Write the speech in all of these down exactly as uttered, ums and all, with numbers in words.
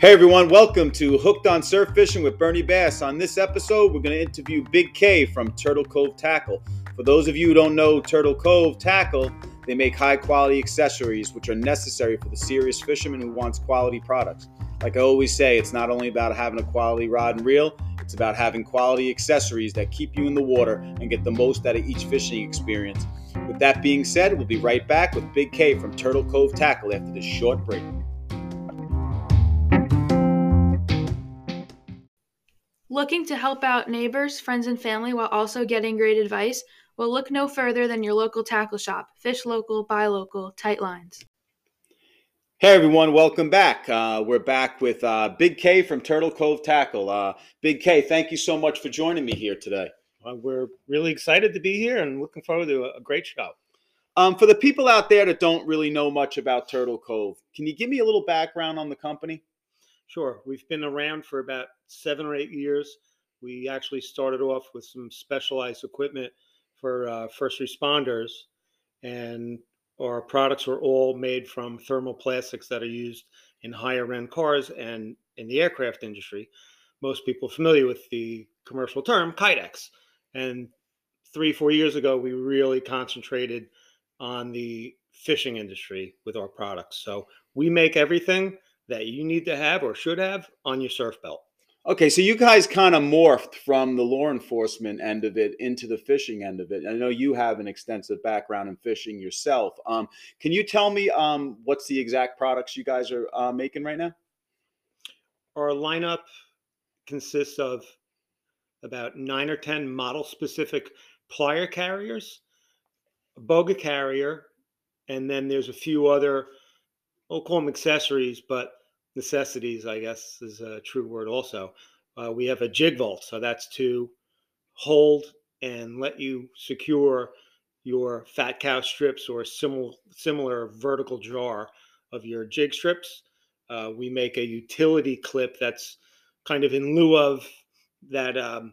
Hey everyone, welcome to Hooked on Surf Fishing with Bernie Bass. On this episode, we're going to interview Big K from Turtle Cove Tackle. For those of you who don't know Turtle Cove Tackle, they make high-quality accessories which are necessary for the serious fisherman who wants quality products. Like I always say, it's not only about having a quality rod and reel, it's about having quality accessories that keep you in the water and get the most out of each fishing experience. With that being said, we'll be right back with Big K from Turtle Cove Tackle after this short break. Looking to help out neighbors, friends, and family while also getting great advice? Well, look no further than your local tackle shop. Fish local, buy local, tight lines. Hey everyone, welcome back. Uh, we're back with uh, Big K from Turtle Cove Tackle. Uh, Big K, thank you so much for joining me here today. Well, we're really excited to be here and looking forward to a great show. Um, for the people out there that don't really know much about Turtle Cove, can you give me a little background on the company? Sure. We've been around for about seven or eight years. We actually started off with some specialized equipment for uh, first responders, and our products were all made from thermoplastics that are used in higher end cars and in the aircraft industry. Most people are familiar with the commercial term Kydex. And three, four years ago, we really concentrated on the fishing industry with our products. So we make everything that you need to have or should have on your surf belt. Okay, so you guys kind of morphed from the law enforcement end of it into the fishing end of it. I know you have an extensive background in fishing yourself. Um, can you tell me um, what's the exact products you guys are uh, making right now? Our lineup consists of about nine or ten model-specific plier carriers, a Boga carrier, and then there's a few other, I'll call them accessories, but necessities, I guess, is a true word also. Uh, we have a jig vault, so that's to hold and let you secure your fat cow strips or similar, similar vertical jar of your jig strips. Uh, we make a utility clip that's kind of in lieu of that um,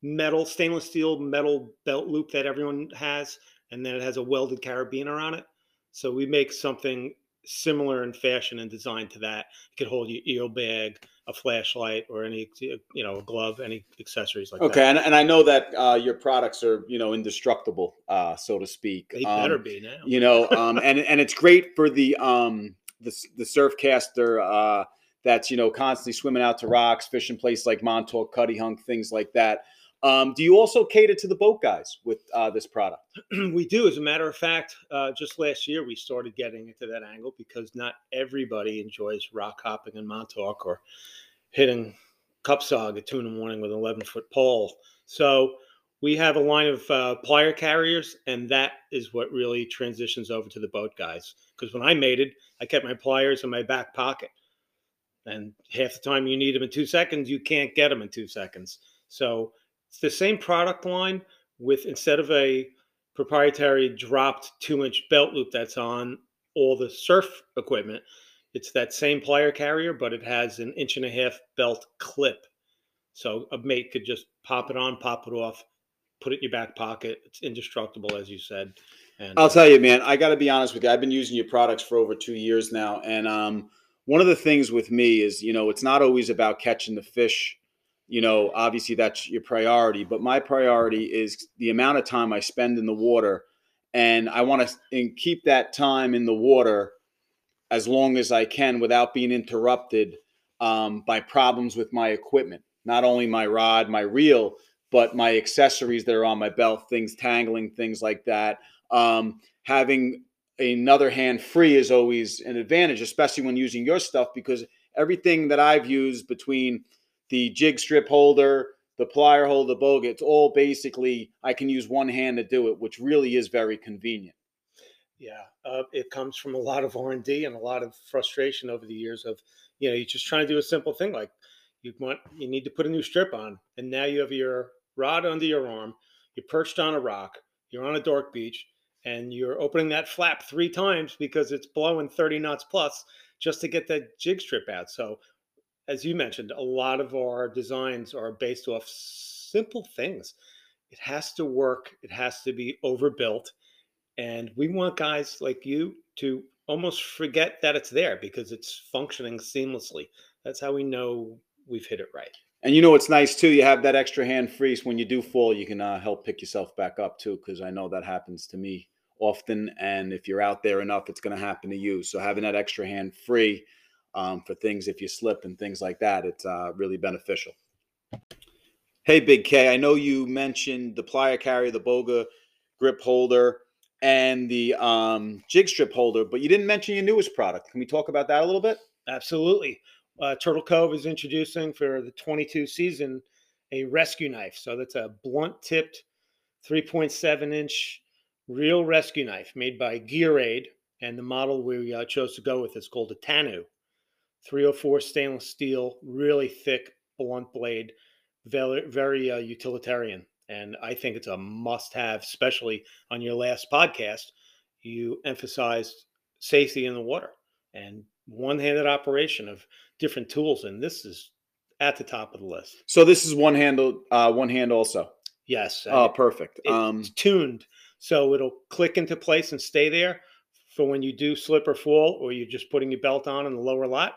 metal, stainless steel metal belt loop that everyone has, and then it has a welded carabiner on it. So we make something similar in fashion and design to that. It could hold your eel bag, a flashlight, or any, you know, a glove, any accessories like okay, that. Okay, and, and I know that uh, your products are, you know, indestructible, uh, so to speak. They um, better be now. You know, um, and and it's great for the um the the surfcaster uh, that's, you know, constantly swimming out to rocks, fishing places like Montauk, Cuddyhunk, things like that. Um, do you also cater to the boat guys with uh, this product? We do. As a matter of fact, uh, just last year we started getting into that angle because not everybody enjoys rock hopping in Montauk or hitting cupsog at two in the morning with an eleven-foot pole. So we have a line of uh, plier carriers, and that is what really transitions over to the boat guys. Because when I mated, I kept my pliers in my back pocket. And half the time you need them in two seconds, you can't get them in two seconds. So it's the same product line with, instead of a proprietary dropped two-inch belt loop that's on all the surf equipment, it's that same plier carrier, but it has an inch and a half belt clip. So a mate could just pop it on, pop it off, put it in your back pocket. It's indestructible, as you said. And I'll tell you, man, I got to be honest with you. I've been using your products for over two years now. And um, one of the things with me is, you know, it's not always about catching the fish. You know, obviously that's your priority, but my priority is the amount of time I spend in the water, and I want to keep that time in the water as long as I can without being interrupted um, by problems with my equipment, not only my rod, my reel, but my accessories that are on my belt, things tangling, things like that. Um, having another hand free is always an advantage, especially when using your stuff, because everything that I've used between the jig strip holder, the plier holder, the boga, it's all basically, I can use one hand to do it, which really is very convenient. Yeah, uh, it comes from a lot of R and D and a lot of frustration over the years of, you know, you're just trying to do a simple thing like you want, you need to put a new strip on, and now you have your rod under your arm, you're perched on a rock, you're on a dark beach, and you're opening that flap three times because it's blowing thirty knots plus just to get that jig strip out. So as you mentioned, a lot of our designs are based off simple things. It has to work. It has to be overbuilt. And we want guys like you to almost forget that it's there because it's functioning seamlessly. that's how we know we've hit it right. And you know what's nice too, you have that extra hand free, so when you do fall, you can uh, help pick yourself back up too, because I know that happens to me often. And if you're out there enough, it's going to happen to you. So having that extra hand free um, for things, if you slip and things like that, it's uh, really beneficial. Hey, Big K, I know you mentioned the plier carrier, the Boga grip holder, and the um, jig strip holder, but you didn't mention your newest product. Can we talk about that a little bit? Absolutely. Uh, Turtle Cove is introducing for the twenty-two season a rescue knife. So that's a blunt-tipped three point seven inch real rescue knife made by Gear Aid, and the model we uh, chose to go with is called a TANU. three oh four stainless steel, really thick, blunt blade. Very, very uh, utilitarian, and I think it's a must-have, especially on your last podcast. You emphasized safety in the water and one-handed operation of different tools, and this is at the top of the list. So this is one handle, uh, one hand also. Yes. Oh, uh, perfect. It's um, tuned, so it'll click into place and stay there for when you do slip or fall, or you're just putting your belt on in the lower lot.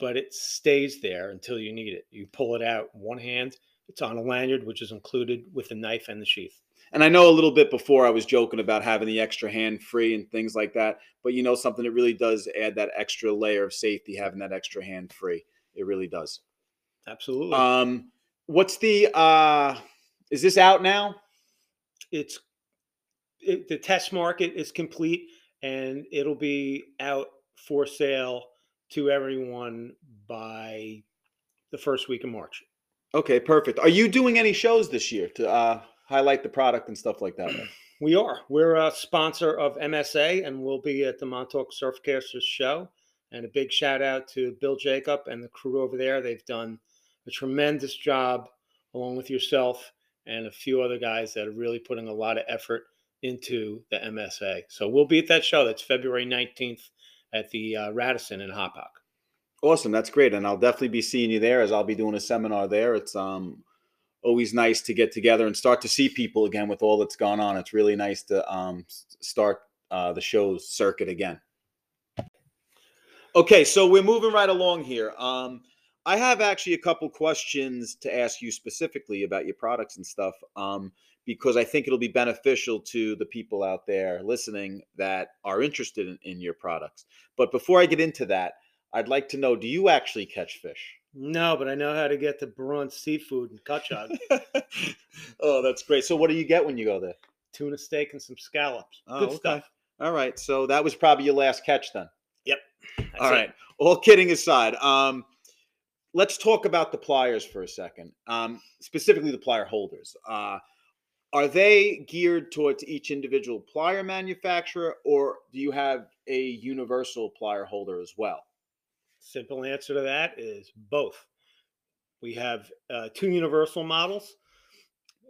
But it stays there until you need it. You pull it out one hand. It's on a lanyard, which is included with the knife and the sheath. And I know a little bit before I was joking about having the extra hand free and things like that. But you know something, it really does add that extra layer of safety, having that extra hand free. It really does. Absolutely. Um, what's the, uh, is this out now? It's, it, the test market is complete, and it'll be out for sale to everyone by the first week of March. Okay, perfect. Are you doing any shows this year to uh, highlight the product and stuff like that? We are. We're a sponsor of M S A, and we'll be at the Montauk Surfcasters Show. And a big shout out to Bill Jacob and the crew over there. They've done a tremendous job, along with yourself and a few other guys that are really putting a lot of effort into the M S A. So we'll be at that show. That's February nineteenth. At the uh, Radisson in HopHawk. Awesome. That's great. And I'll definitely be seeing you there, as I'll be doing a seminar there. It's um, always nice to get together and start to see people again with all that's gone on. It's really nice to um, start uh, the show's circuit again. Okay, so we're moving right along here. Um, I have actually a couple questions to ask you specifically about your products and stuff, um, because I think it'll be beneficial to the people out there listening that are interested in, in your products. But before I get into that, I'd like to know, do you actually catch fish? No, but I know how to get the Brunt seafood and cut chug. Oh, that's great. So what do you get when you go there? Tuna steak and some scallops. Oh, good okay. stuff. All right. So that was probably your last catch then. Yep. That's All right. It. All kidding aside. Um, Let's talk about the pliers for a second, um, specifically the plier holders. Uh, are they geared towards each individual plier manufacturer, or do you have a universal plier holder as well? Simple answer to that is both. We have uh, two universal models,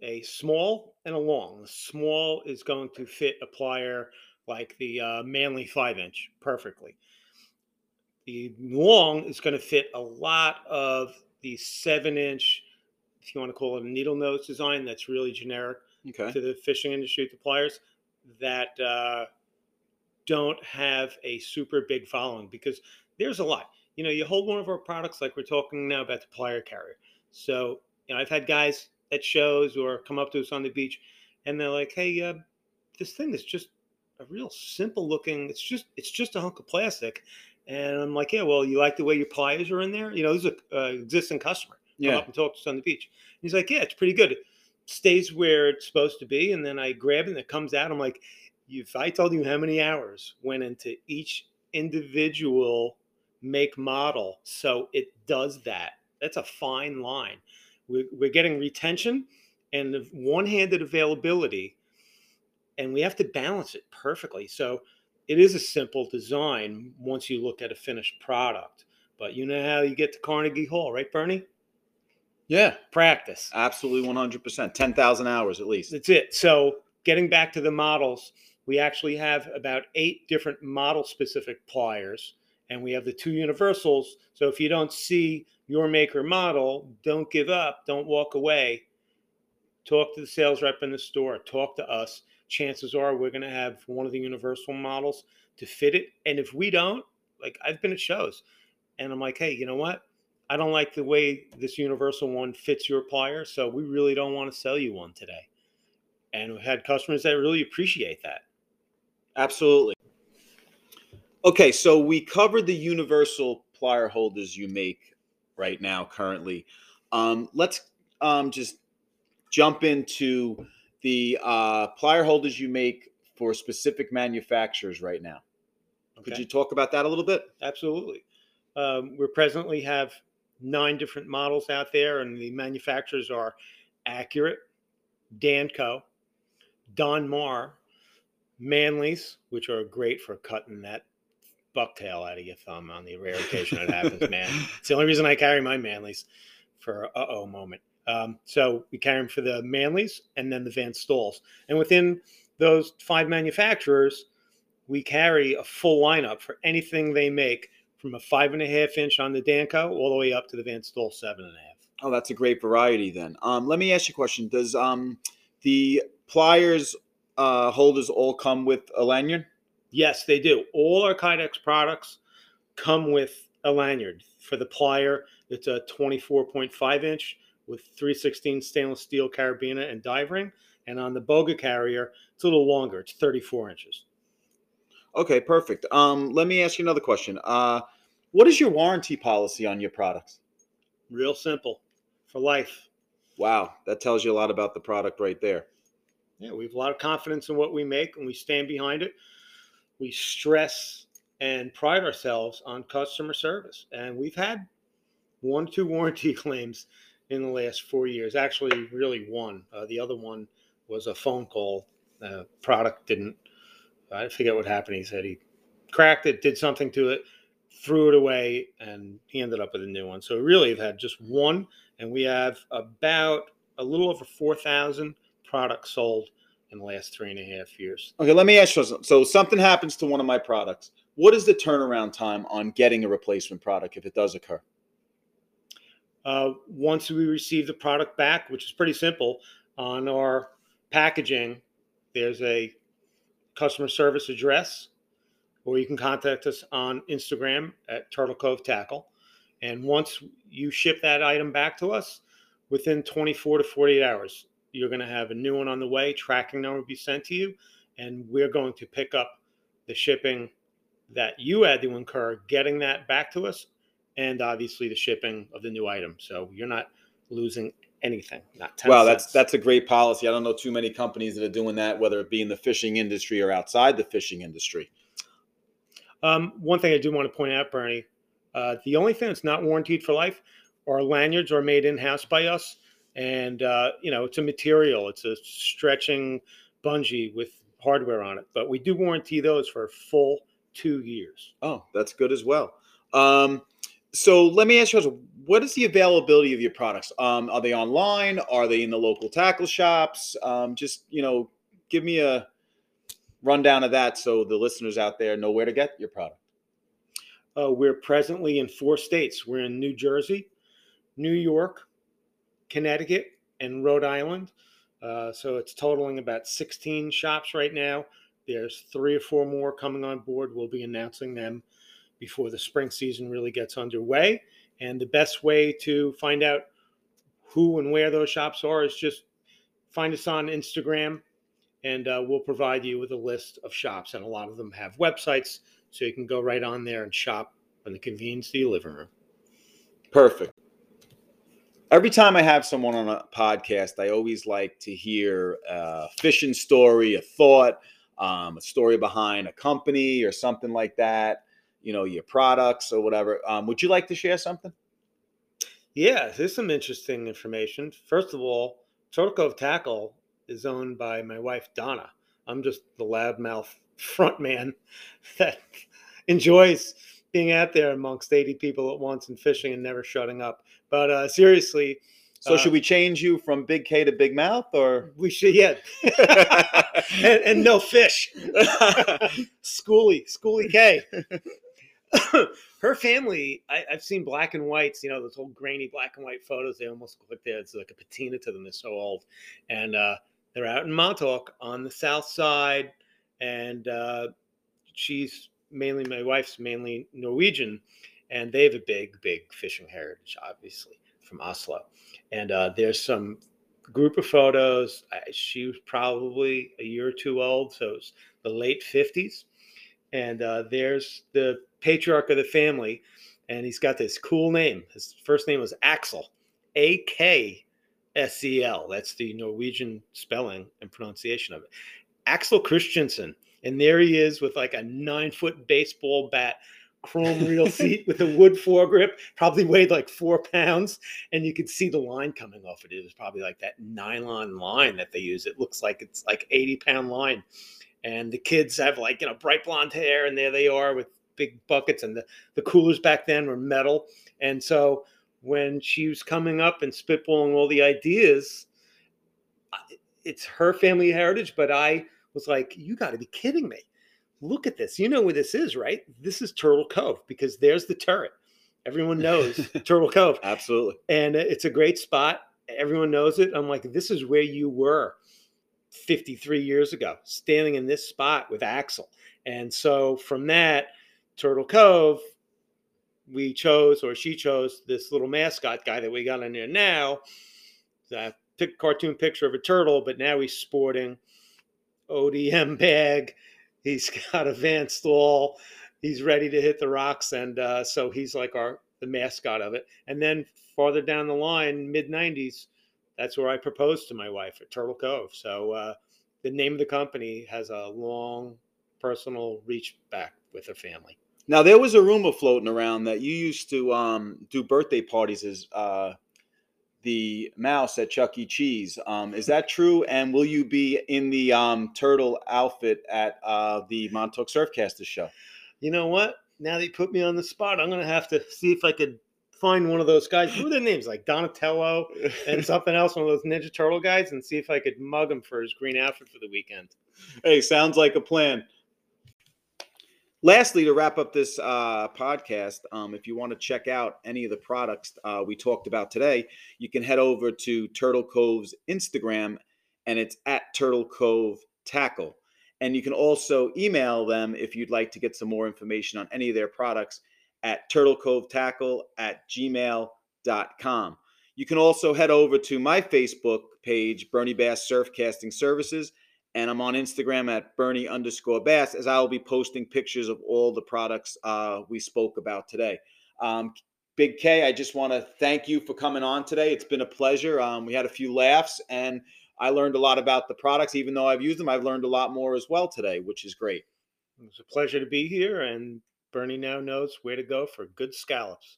a small and a long. The small is going to fit a plier like the uh, Manly five inch perfectly. The long is going to fit a lot of the seven inch, if you want to call it a needle nose design, that's really generic okay. to the fishing industry, to pliers, that uh, don't have a super big following, because there's a lot. You know, you hold one of our products, like we're talking now about the plier carrier. So, you know, I've had guys at shows or come up to us on the beach, and they're like, hey, uh, this thing is just a real simple looking, it's just it's just a hunk of plastic. And I'm like, yeah, well, you like the way your pliers are in there? You know, this is an uh, existing customer. Come yeah. up and talk to us on the beach. And he's like, yeah, it's pretty good. It stays where it's supposed to be. And then I grab it and it comes out. I'm like, if I told you how many hours went into each individual make model, so it does that. That's a fine line. We're, we're getting retention and the one-handed availability, and we have to balance it perfectly. So it is a simple design once you look at a finished product. But you know how you get to Carnegie Hall, right, Bernie? Yeah. Practice. Absolutely one hundred percent. ten thousand hours at least. That's it. So getting back to the models, we actually have about eight different model-specific pliers, and we have the two universals. So if you don't see your maker model, don't give up. Don't walk away. Talk to the sales rep in the store. Talk to us. Chances are we're going to have one of the universal models to fit it. And if we don't, like I've been at shows and I'm like, hey, you know what? I don't like the way this universal one fits your plier, so we really don't want to sell you one today. And we've had customers that really appreciate that. Absolutely. Okay, so we covered the universal plier holders you make right now currently. Um, let's um, just jump into the uh, plier holders you make for specific manufacturers right now. Okay. Could you talk about that a little bit? Absolutely. Um, we presently have nine different models out there, and the manufacturers are Accurate, Danco, Don Mar, Manly's, which are great for cutting that bucktail out of your thumb on the rare occasion it happens, man. It's the only reason I carry my Manly's for an uh-oh moment. Um, so we carry them for the Manly's and then the Van Staals. And within those five manufacturers, we carry a full lineup for anything they make, from a five and a half inch on the Danco all the way up to the Van Staal seven and a half. Oh, that's a great variety then. Um, let me ask you a question. Does um, the pliers uh, holders all come with a lanyard? Yes, they do. All our Kydex products come with a lanyard. For the plier, it's a twenty-four point five inch with three sixteenths stainless steel carabiner and dive ring. And on the Boga carrier, it's a little longer. It's thirty-four inches. Okay, perfect. Um, let me ask you another question. Uh, what is your warranty policy on your products? Real simple. For life. Wow. That tells you a lot about the product right there. Yeah, we have a lot of confidence in what we make, and we stand behind it. We stress and pride ourselves on customer service. And we've had one or two warranty claims in the last four years. Actually, really one. Uh, the other one was a phone call. Uh, product didn't. I forget what happened. He said he cracked it, did something to it, threw it away, and he ended up with a new one. So really, we've had just one, and we have about a little over four thousand products sold in the last three and a half years. Okay, let me ask you something. So something happens to one of my products. What is the turnaround time on getting a replacement product if it does occur? Uh, once we receive the product back, which is pretty simple, on our packaging, there's a customer service address, or you can contact us on Instagram at Turtle Cove Tackle. And once you ship that item back to us, within twenty-four to forty-eight hours, you're going to have a new one on the way. Tracking number will be sent to you, and we're going to pick up the shipping that you had to incur getting that back to us, and obviously the shipping of the new item. So you're not losing anything. Not wow, that's cents. That's a great policy. I don't know too many companies that are doing that, whether it be in the fishing industry or outside the fishing industry. Um, one thing I do want to point out, Bernie, uh, the only thing that's not warranted for life are lanyards. Are made in-house by us, and uh, you know, it's a material. It's a stretching bungee with hardware on it, but we do warranty those for a full two years. Oh, that's good as well. Um, so let me ask you, what is the availability of your products? Um, are they online? Are they in the local tackle shops? Um, just, you know, give me a rundown of that so the listeners out there know where to get your product. Uh, we're presently in four states. We're in New Jersey, New York, Connecticut, and Rhode Island. Uh, so it's totaling about sixteen shops right now. There's three or four more coming on board. We'll be announcing them before the spring season really gets underway. And the best way to find out who and where those shops are is just find us on Instagram, and uh, we'll provide you with a list of shops. And a lot of them have websites, so you can go right on there and shop from the convenience of your living room. Perfect. Every time I have someone on a podcast, I always like to hear a fishing story, a thought, um, a story behind a company or something like that, you know, your products or whatever. Um, would you like to share something? Yeah, there's some interesting information. First of all, Turtle Cove Tackle is owned by my wife, Donna. I'm just the loudmouth front man that enjoys being out there amongst eighty people at once and fishing and never shutting up. But uh, seriously. So uh, should we change you from Big K to Big Mouth, or? We should, yeah. and, and no fish. Schoolie, Schoolie K. Her family, I, I've seen black and whites, you know, those old grainy black and white photos. They almost look like they're, it's like a patina to them. They're so old. And uh, they're out in Montauk on the south side. And uh, she's mainly, my wife's mainly Norwegian. and they have a big, big fishing heritage, obviously, from Oslo. And uh, there's some group of photos. I, she was probably a year or two old, so it was the late fifties. And uh, there's the patriarch of the family, and he's got this cool name. His first name was Axel, A K S E L. That's the Norwegian spelling and pronunciation of it. Axel Christensen. And there he is with like a nine-foot baseball bat, chrome reel seat with a wood foregrip, probably weighed like four pounds. And you could see the line coming off it. It was probably like that nylon line that they use. It looks like it's like eighty-pound line. And the kids have like, you know, bright blonde hair, and there they are with big buckets. And the, the coolers back then were metal. And so when she was coming up and spitballing all the ideas, it's her family heritage, but I was like, you got to be kidding me. Look at this. You know where this is, right? This is Turtle Cove, because there's the turret. Everyone knows Turtle Cove. Absolutely. And it's a great spot. Everyone knows it. I'm like, this is where you were fifty-three years ago, standing in this spot with Axel. And so from that, Turtle Cove, we chose, or she chose, this little mascot guy that we got in there now. I took a cartoon picture of a turtle, but now he's sporting O D M bag. He's got a Van Staal. He's ready to hit the rocks. And uh, so he's like our the mascot of it. And then farther down the line, mid nineties, that's where I proposed to my wife, at Turtle Cove. So uh, the name of the company has a long personal reach back with her family. Now, there was a rumor floating around that you used to um, do birthday parties as uh, the mouse at Chuck E. Cheese. Um, is that true? And will you be in the um, turtle outfit at uh, the Montauk Surfcasters Show? You know what? Now that you put me on the spot, I'm going to have to see if I could find one of those guys. What are their names? Like Donatello and something else, one of those Ninja Turtle guys, and see if I could mug him for his green outfit for the weekend. Hey, sounds like a plan. Lastly, to wrap up this uh, podcast, um, if you want to check out any of the products uh, we talked about today, you can head over to Turtle Cove's Instagram, and it's at Turtle Cove Tackle. And you can also email them if you'd like to get some more information on any of their products at turtle cove tackle at gmail dot com. You can also head over to my Facebook page, Bernie Bass Surfcasting Services, and I'm on Instagram at Bernie underscore Bass, as I'll be posting pictures of all the products uh, we spoke about today. Um, Big K, I just want to thank you for coming on today. It's been a pleasure. Um, we had a few laughs, and I learned a lot about the products. Even though I've used them, I've learned a lot more as well today, which is great. It was a pleasure to be here, and Bernie now knows where to go for good scallops.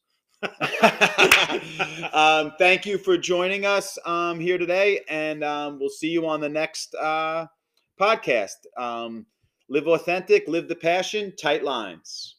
um, thank you for joining us um, here today, and um, we'll see you on the next uh, podcast. Um, live authentic, live the passion, tight lines.